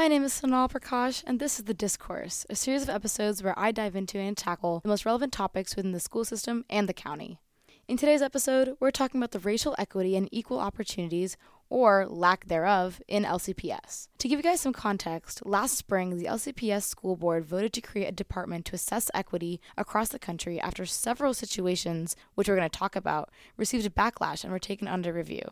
My name is Sanal Prakash, and this is The Discourse, a series of episodes where I dive into and tackle the most relevant topics within the school system and the county. In today's episode, we're talking about the racial equity and equal opportunities, or lack thereof, in LCPS. To give you guys some context, last spring, the LCPS school board voted to create a department to assess equity across the country after several situations, which we're going to talk about, received a backlash and were taken under review.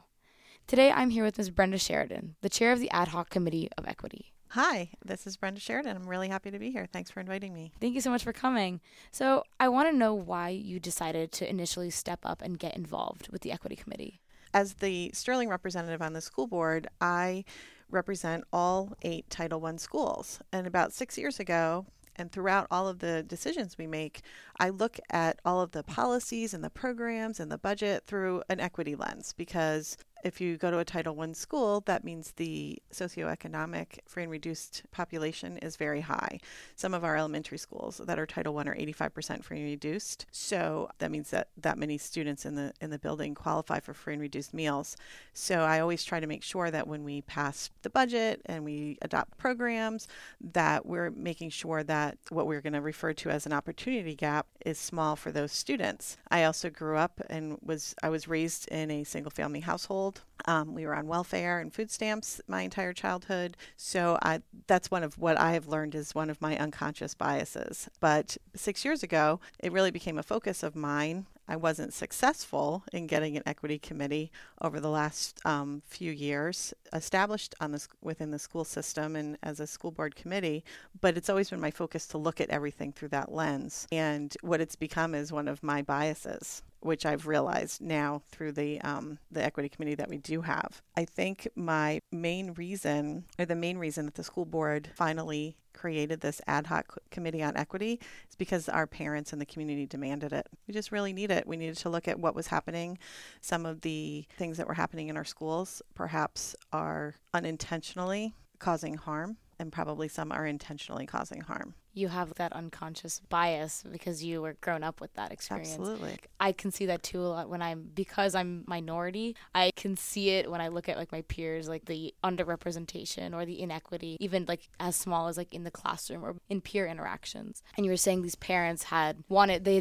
Today, I'm here with Ms. Brenda Sheridan, the chair of the Ad Hoc Committee of Equity. Hi, this is Brenda Sheridan. I'm really happy to be here. Thanks for inviting me. Thank you so much for coming. So I want to know why you decided to initially step up and get involved with the Equity Committee. As the Sterling representative on the school board, I represent all 8 Title I schools. And about 6 years ago, and throughout all of the decisions we make, I look at all of the policies and the programs and the budget through an equity lens, because if you go to a Title I school, that means the socioeconomic free and reduced population is very high. Some of our elementary schools that are Title I are 85% free and reduced. So that means that many students in the building qualify for free and reduced meals. So I always try to make sure that when we pass the budget and we adopt programs, that we're making sure that what we're going to refer to as an opportunity gap is small for those students. I also grew up and I was raised in a single-family household. We were on welfare and food stamps my entire childhood. So that's one of what I have learned is one of my unconscious biases. But 6 years ago, it really became a focus of mine. I wasn't successful in getting an equity committee over the last few years established within the school system and as a school board committee, but it's always been my focus to look at everything through that lens. And what it's become is one of my biases, which I've realized now through the equity committee that we do have. I think the main reason that the school board finally created this ad hoc committee on equity is because our parents and the community demanded it. We just really need it. We needed to look at what was happening. Some of the things that were happening in our schools perhaps are unintentionally causing harm, and probably some are intentionally causing harm. You have that unconscious bias because you were grown up with that experience. Absolutely. I can see that too a lot because I'm minority. I can see it when I look at my peers, the underrepresentation or the inequity, even as small as in the classroom or in peer interactions. And you were saying these parents had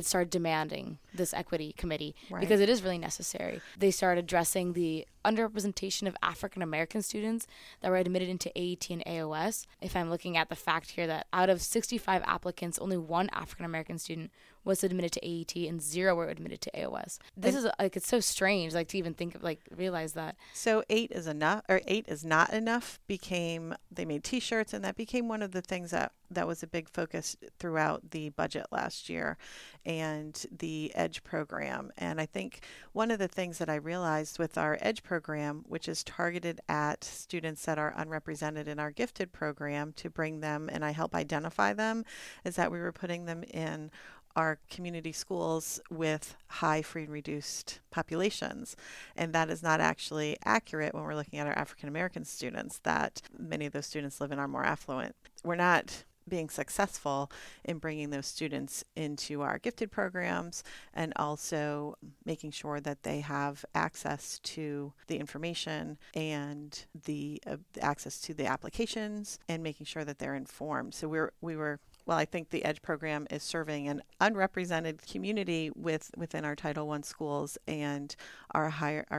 started demanding this equity committee, right? Because it is really necessary. They started addressing the underrepresentation of African American students that were admitted into AET and AOS. If I'm looking at the fact here that out of 65 applicants, only one African American student was admitted to AET and 0 were admitted to AOS. This is it's so strange to even think of realize that. So 8 is enough or 8 is not enough they made t-shirts, and that became one of the things that was a big focus throughout the budget last year and the EDGE program. And I think one of the things that I realized with our EDGE program, which is targeted at students that are unrepresented in our gifted program to bring them, and I help identify them, is that we were putting them in our community schools with high free and reduced populations. And that is not actually accurate when we're looking at our African American students, that many of those students live in our more affluent. We're not being successful in bringing those students into our gifted programs and also making sure that they have access to the information and the access to the applications and making sure that they're informed. So I think the EDGE program is serving an unrepresented community within our Title I schools and our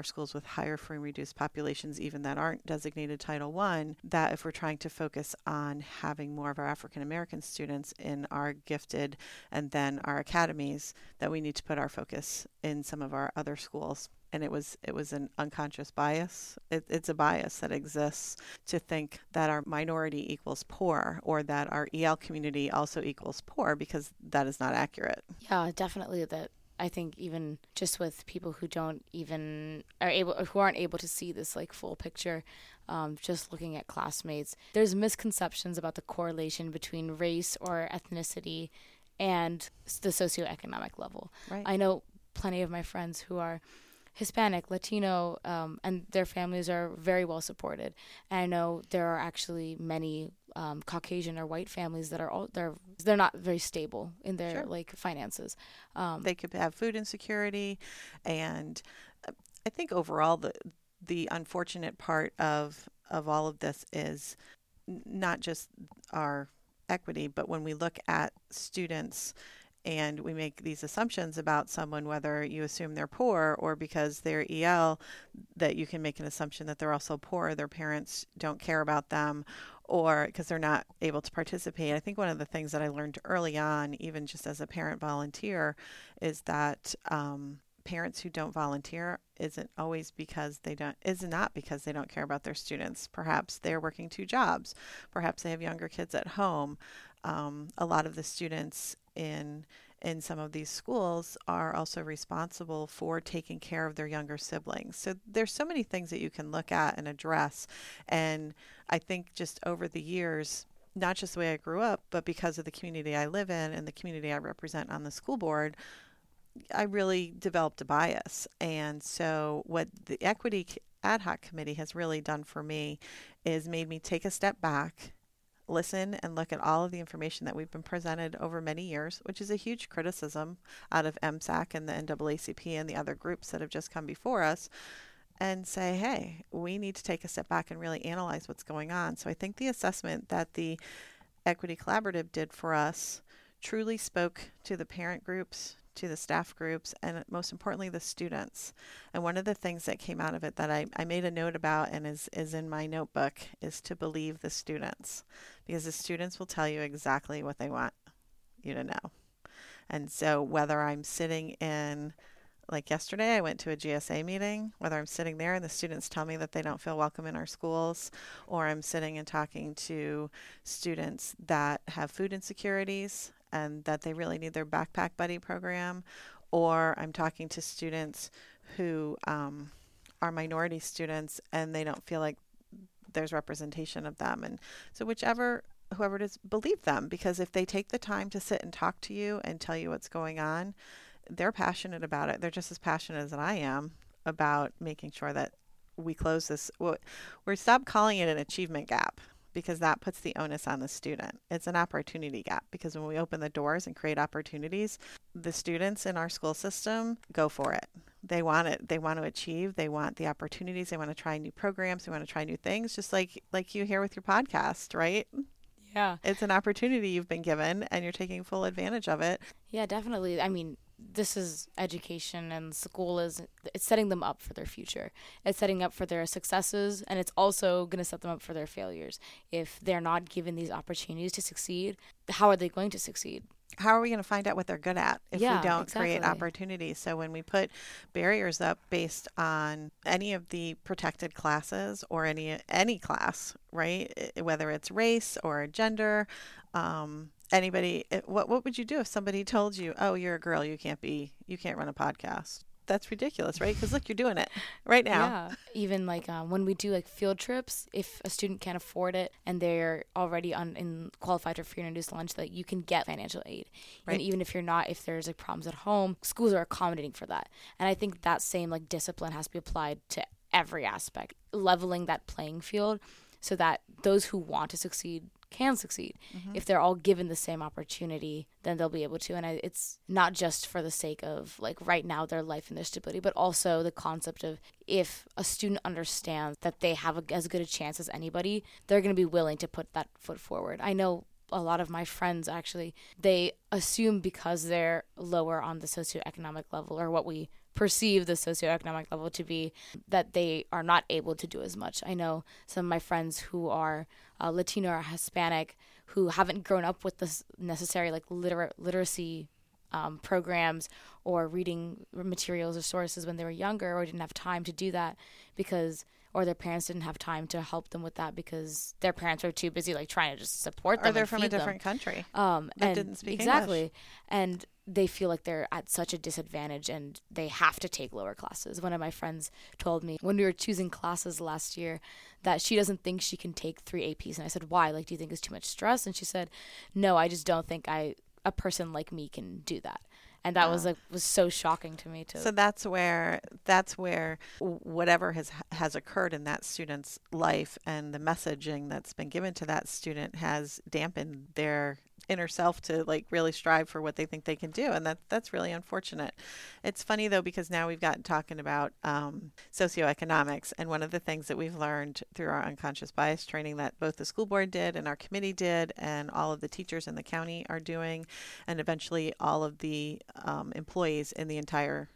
schools with higher free and reduced populations, even that aren't designated Title I, that if we're trying to focus on having more of our African American students in our gifted and then our academies, that we need to put our focus in some of our other schools. And it was an unconscious bias. It's a bias that exists to think that our minority equals poor or that our EL community also equals poor, because that is not accurate. Yeah, definitely. That I think even just with people who who aren't able to see this full picture, just looking at classmates, there's misconceptions about the correlation between race or ethnicity and the socioeconomic level. Right. I know plenty of my friends who are Hispanic, Latino, and their families are very well supported. And I know there are actually many Caucasian or white families that they're not very stable in their sure. Finances. They could have food insecurity, and I think overall the unfortunate part of all of this is not just our equity, but when we look at students and we make these assumptions about someone, whether you assume they're poor or because they're EL, that you can make an assumption that they're also poor, their parents don't care about them, or because they're not able to participate. I think one of the things that I learned early on, even just as a parent volunteer, is that parents who don't volunteer is not because they don't care about their students. Perhaps they're working two jobs. Perhaps they have younger kids at home. A lot of the students in some of these schools are also responsible for taking care of their younger siblings. So there's so many things that you can look at and address. And I think just over the years, not just the way I grew up, but because of the community I live in and the community I represent on the school board, I really developed a bias. And so what the Equity Ad Hoc Committee has really done for me is made me take a step back, listen and look at all of the information that we've been presented over many years, which is a huge criticism out of MSAC and the NAACP and the other groups that have just come before us, and say, hey, we need to take a step back and really analyze what's going on. So I think the assessment that the Equity Collaborative did for us truly spoke to the parent groups, to the staff groups, and most importantly, the students. And one of the things that came out of it that I made a note about and is in my notebook is to believe the students, because the students will tell you exactly what they want you to know. And so whether I'm sitting in, like yesterday, I went to a GSA meeting, whether I'm sitting there and the students tell me that they don't feel welcome in our schools, or I'm sitting and talking to students that have food insecurities and that they really need their Backpack Buddy program, or I'm talking to students who are minority students and they don't feel like there's representation of them. And so whoever it is, believe them, because if they take the time to sit and talk to you and tell you what's going on, they're passionate about it. They're just as passionate as I am about making sure that we close this. We stop calling it an achievement gap, because that puts the onus on the student. It's an opportunity gap, because when we open the doors and create opportunities, the students in our school system go for it. They want it. They want to achieve. They want the opportunities. They want to try new programs. They want to try new things, just like you here with your podcast, right? Yeah. It's an opportunity you've been given and you're taking full advantage of it. Yeah, definitely. I mean, this is education, and school it's setting them up for their future. It's setting up for their successes, and it's also going to set them up for their failures. If they're not given these opportunities to succeed, how are they going to succeed? How are we going to find out what they're good at if we don't create opportunities? So when we put barriers up based on any of the protected classes or any class, right, whether it's race or gender, anybody, what would you do if somebody told you, oh, you're a girl, you can't run a podcast? That's ridiculous, right? Because look, you're doing it right now. Yeah. Even when we do field trips, if a student can't afford it and they're already qualified for free and reduced lunch, that you can get financial aid. Right. And even if you're not, if there's problems at home, schools are accommodating for that. And I think that same discipline has to be applied to every aspect, leveling that playing field so that those who want to succeed can succeed. Mm-hmm. If they're all given the same opportunity, then they'll be able to. And it's not just for the sake of right now their life and their stability, but also the concept of if a student understands that they have as good a chance as anybody, they're going to be willing to put that foot forward. I know a lot of my friends, actually, they assume because they're lower on the socioeconomic level, or what we perceive the socioeconomic level to be, that they are not able to do as much. I know some of my friends who are Latino or Hispanic who haven't grown up with the necessary literacy programs or reading materials or sources when they were younger, or didn't have time to do that or their parents didn't have time to help them with that because their parents are too busy trying to just support them. Or they're from a different country that didn't speak English. And they feel like they're at such a disadvantage and they have to take lower classes. One of my friends told me when we were choosing classes last year that she doesn't think she can take 3 APs. And I said, why? Do you think it's too much stress? And she said, no, I just don't think a person like me can do that. And that was so shocking to me too. So that's where whatever has occurred in that student's life and the messaging that's been given to that student has dampened their inner self to like really strive for what they think they can do. And that's really unfortunate. It's funny though, because now we've gotten talking about socioeconomics. And one of the things that we've learned through our unconscious bias training that both the school board did and our committee did and all of the teachers in the county are doing, and eventually all of the employees in the entire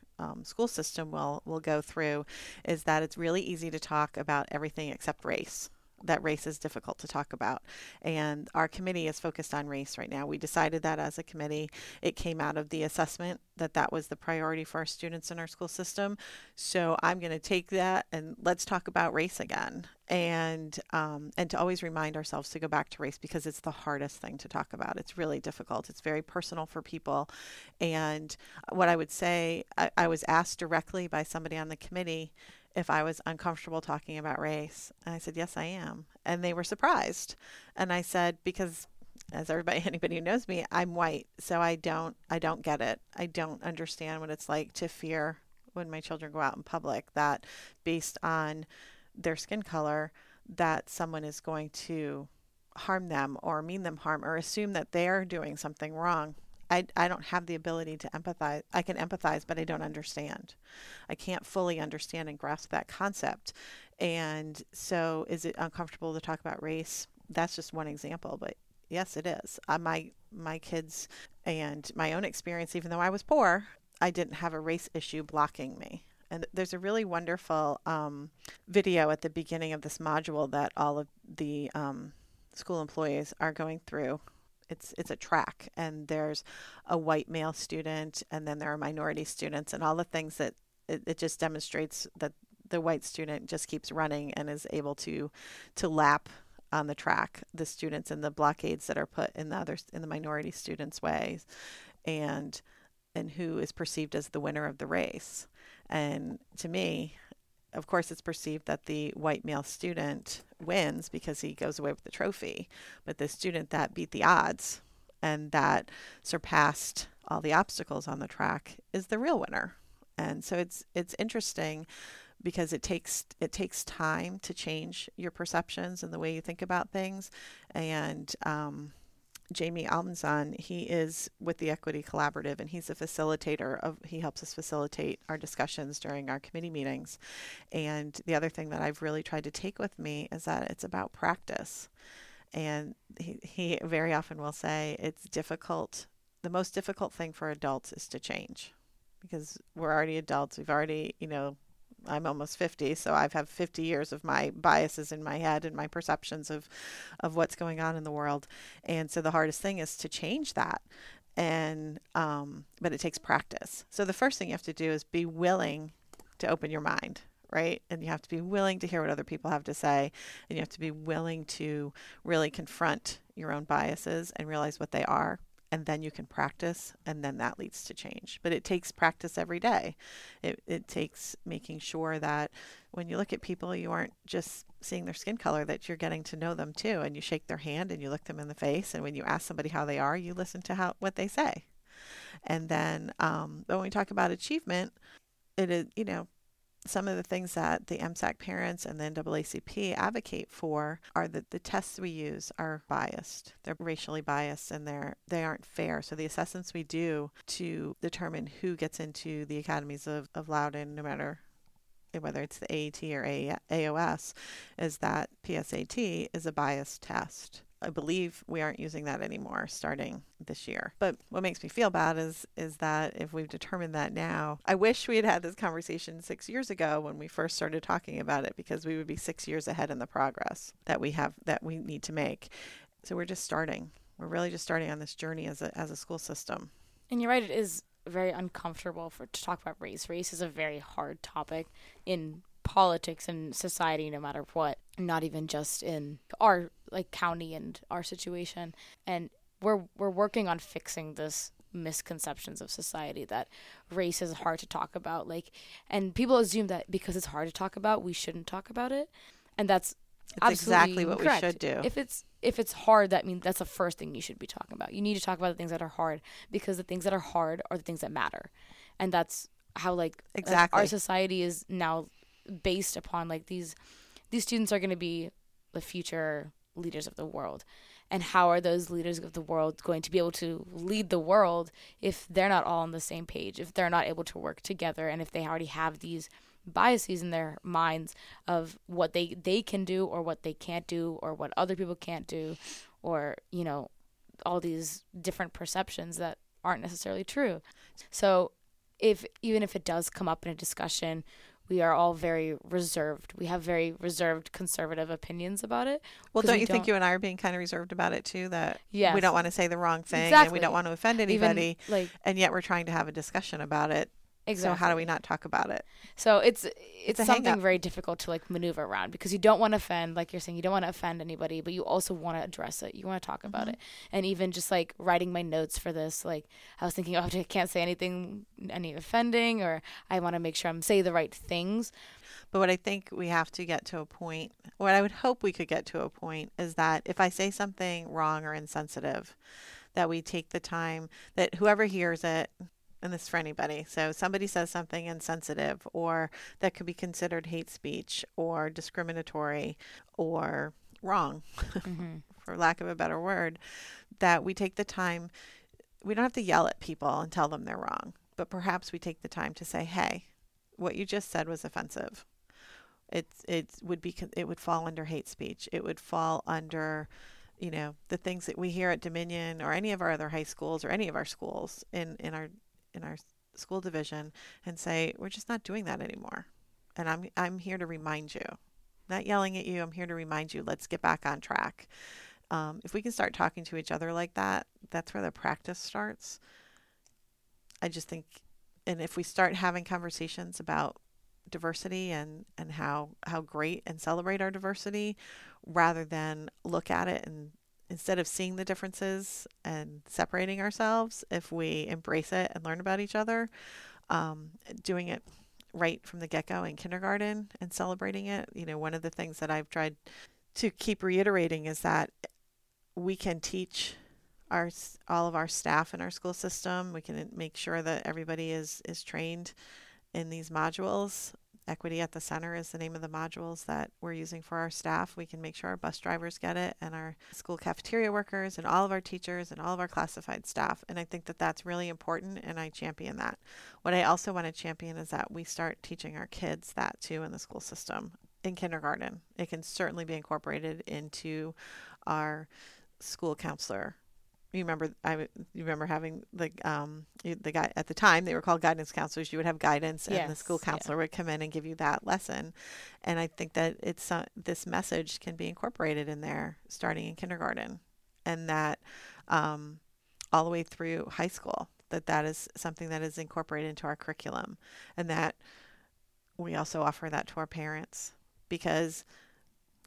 school system will go through, is that it's really easy to talk about everything except race. That race is difficult to talk about. And our committee is focused on race right now. We decided that as a committee. It came out of the assessment that was the priority for our students in our school system. So I'm going to take that and let's talk about race again. And to always remind ourselves to go back to race, because it's the hardest thing to talk about. It's really difficult. It's very personal for people. And what I would say, I was asked directly by somebody on the committee if I was uncomfortable talking about race. And I said, yes, I am. And they were surprised. And I said, because as anybody who knows me, I'm white. So I don't get it. I don't understand what it's like to fear when my children go out in public that based on their skin color, that someone is going to harm them or mean them harm or assume that they're doing something wrong. I don't have the ability to empathize. I can empathize, but I don't understand. I can't fully understand and grasp that concept. And so is it uncomfortable to talk about race? That's just one example, but yes, it is. My kids and my own experience, even though I was poor, I didn't have a race issue blocking me. And there's a really wonderful video at the beginning of this module that all of the school employees are going through. It's a track, and there's a white male student, and then there are minority students, and all the things that it just demonstrates that the white student just keeps running and is able to lap on the track the students and the blockades that are put in the minority students' ways, and who is perceived as the winner of the race. And to me, of course, it's perceived that the white male student wins because he goes away with the trophy, but the student that beat the odds and that surpassed all the obstacles on the track is the real winner. And so it's interesting because it takes time to change your perceptions and the way you think about things. And Jamie Almondson, he is with the Equity Collaborative, and he's a facilitator he helps us facilitate our discussions during our committee meetings. And the other thing that I've really tried to take with me is that it's about practice. And he very often will say it's difficult. The most difficult thing for adults is to change, because we're already adults. We've already, I'm almost 50, so I've had 50 years of my biases in my head and my perceptions of what's going on in the world. And so the hardest thing is to change that. And but it takes practice. So the first thing you have to do is be willing to open your mind, right? And you have to be willing to hear what other people have to say. And you have to be willing to really confront your own biases and realize what they are. And then you can practice, and then that leads to change. But it takes practice every day. It takes making sure that when you look at people, you aren't just seeing their skin color, that you're getting to know them too. And you shake their hand and you look them in the face. And when you ask somebody how they are, you listen to what they say. And then when we talk about achievement, it is, some of the things that the MSAC parents and the NAACP advocate for are that the tests we use are biased. They're racially biased, and they aren't fair. So the assessments we do to determine who gets into the academies of Loudoun, no matter whether it's the AET or AOS, is that PSAT is a biased test. I believe we aren't using that anymore starting this year. But what makes me feel bad is that if we've determined that now, I wish we had had this conversation 6 years ago when we first started talking about it, because we would be 6 years ahead in the progress that we need to make. So we're just starting. We're really just starting on this journey as a school system. And you're right, it is very uncomfortable to talk about race. Race is a very hard topic in politics and society, no matter what, not even just in our county and our situation. And we're working on fixing this misconceptions of society that race is hard to talk about, and people assume that because it's hard to talk about, we shouldn't talk about it. And that's absolutely exactly what correct. We should do. If it's hard, that means that's the first thing you should be talking about. You need to talk about the things that are hard, because the things that are hard are the things that matter. And that's how exactly our society is now based upon. These students are going to be the future leaders of the world, And how are those leaders of the world going to be able to lead the world if they're not all on the same page, if they're not able to work together, and if they already have these biases in their minds of what they can do or what they can't do or what other people can't do, or, you know, all these different perceptions that aren't necessarily true. So even if it does come up in a discussion, we are all very reserved. We have very reserved conservative opinions about it. Well, don't you think you and I are being kind of reserved about it too, that yes. we don't want to say the wrong thing exactly. and we don't want to offend anybody, and yet we're trying to have a discussion about it. Exactly. So how do we not talk about it? So it's something very difficult to maneuver around, because you don't want to offend, like you're saying, you don't want to offend anybody, but you also want to address it. You want to talk about it. And even just writing my notes for this, I was thinking, oh, I can't say anything, any offending, or I want to make sure I'm saying the right things. But what I think we have to get to a point, what I would hope we could get to a point, is that if I say something wrong or insensitive, that we take the time, that whoever hears it, and this is for anybody. So somebody says something insensitive, or that could be considered hate speech or discriminatory or wrong, for lack of a better word, that we take the time. We don't have to yell at people and tell them they're wrong, but perhaps we take the time to say, hey, what you just said was offensive. It would fall under hate speech. It would fall under the things that we hear at Dominion or any of our other high schools or any of our schools in our school division, and say, we're just not doing that anymore. And I'm here to remind you, not yelling at you. I'm here to remind you, let's get back on track. If we can start talking to each other like that, that's where the practice starts. I just think, and if we start having conversations about diversity and how great, and celebrate our diversity rather than look at it, and instead of seeing the differences and separating ourselves, if we embrace it and learn about each other, doing it right from the get-go in kindergarten and celebrating it. One of the things that I've tried to keep reiterating is that we can teach all of our staff in our school system. We can make sure that everybody is trained in these modules. Equity at the Center is the name of the modules that we're using for our staff. We can make sure our bus drivers get it, and our school cafeteria workers, and all of our teachers, and all of our classified staff. And I think that that's really important, and I champion that. What I also want to champion is that we start teaching our kids that too in the school system in kindergarten. It can certainly be incorporated into our school counselor. You remember having the guy at the time, they were called guidance counselors. You would have guidance, and the school counselor would come in and give you that lesson. And I think that it's this message can be incorporated in there starting in kindergarten, and that all the way through high school, that is something that is incorporated into our curriculum, and that we also offer that to our parents, because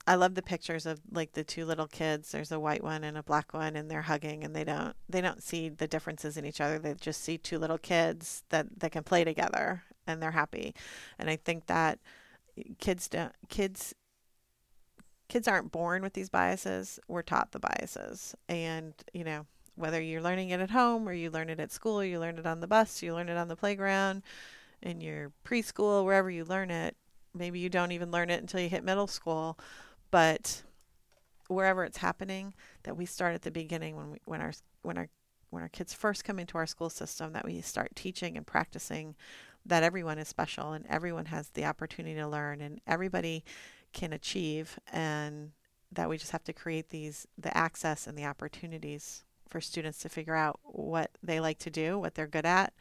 I love the pictures of the two little kids. There's a white one and a black one, and they're hugging, and they don't see the differences in each other. They just see two little kids that can play together, and they're happy. And I think that kids aren't born with these biases. We're taught the biases, and whether you're learning it at home, or you learn it at school, you learn it on the bus, you learn it on the playground, in your preschool, wherever you learn it. Maybe you don't even learn it until you hit middle school. But wherever it's happening, that we start at the beginning when our kids first come into our school system, that we start teaching and practicing that everyone is special, and everyone has the opportunity to learn, and everybody can achieve, and that we just have to create the access and the opportunities for students to figure out what they like to do, what they're good at,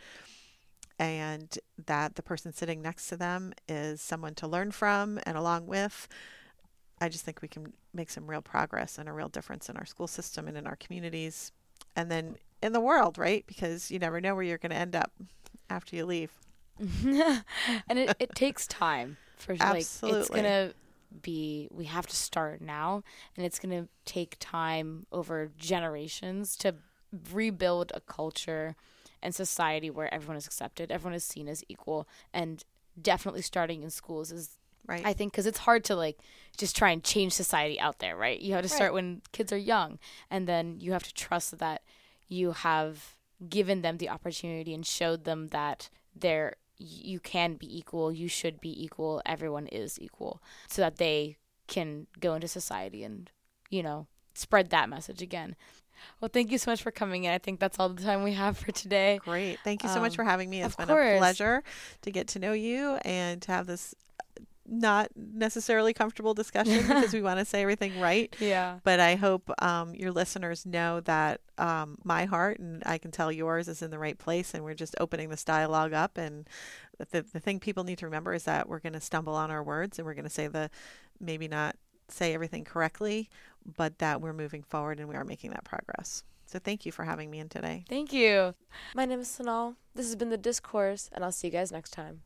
and that the person sitting next to them is someone to learn from and along with. I just think we can make some real progress and a real difference in our school system and in our communities, and then in the world, right? Because you never know where you're going to end up after you leave. And it takes time. For absolutely. It's going to be, we have to start now, and it's going to take time over generations to rebuild a culture and society where everyone is accepted, everyone is seen as equal, and definitely starting in schools is right. I think, because it's hard to just try and change society out there, right? You have to start when kids are young, and then you have to trust that you have given them the opportunity and showed them that you can be equal, you should be equal, everyone is equal, so that they can go into society and spread that message again. Well, thank you so much for coming in. I think that's all the time we have for today. Great. Thank you so much for having me. It's been a pleasure to get to know you and to have this not necessarily comfortable discussion because we want to say everything right. Yeah. But I hope your listeners know that my heart, and I can tell yours, is in the right place, and we're just opening this dialogue up. And the thing people need to remember is that we're going to stumble on our words, and we're going to say maybe not say everything correctly, but that we're moving forward and we are making that progress. So thank you for having me in today. Thank you. My name is Sanal. This has been The Discourse, and I'll see you guys next time.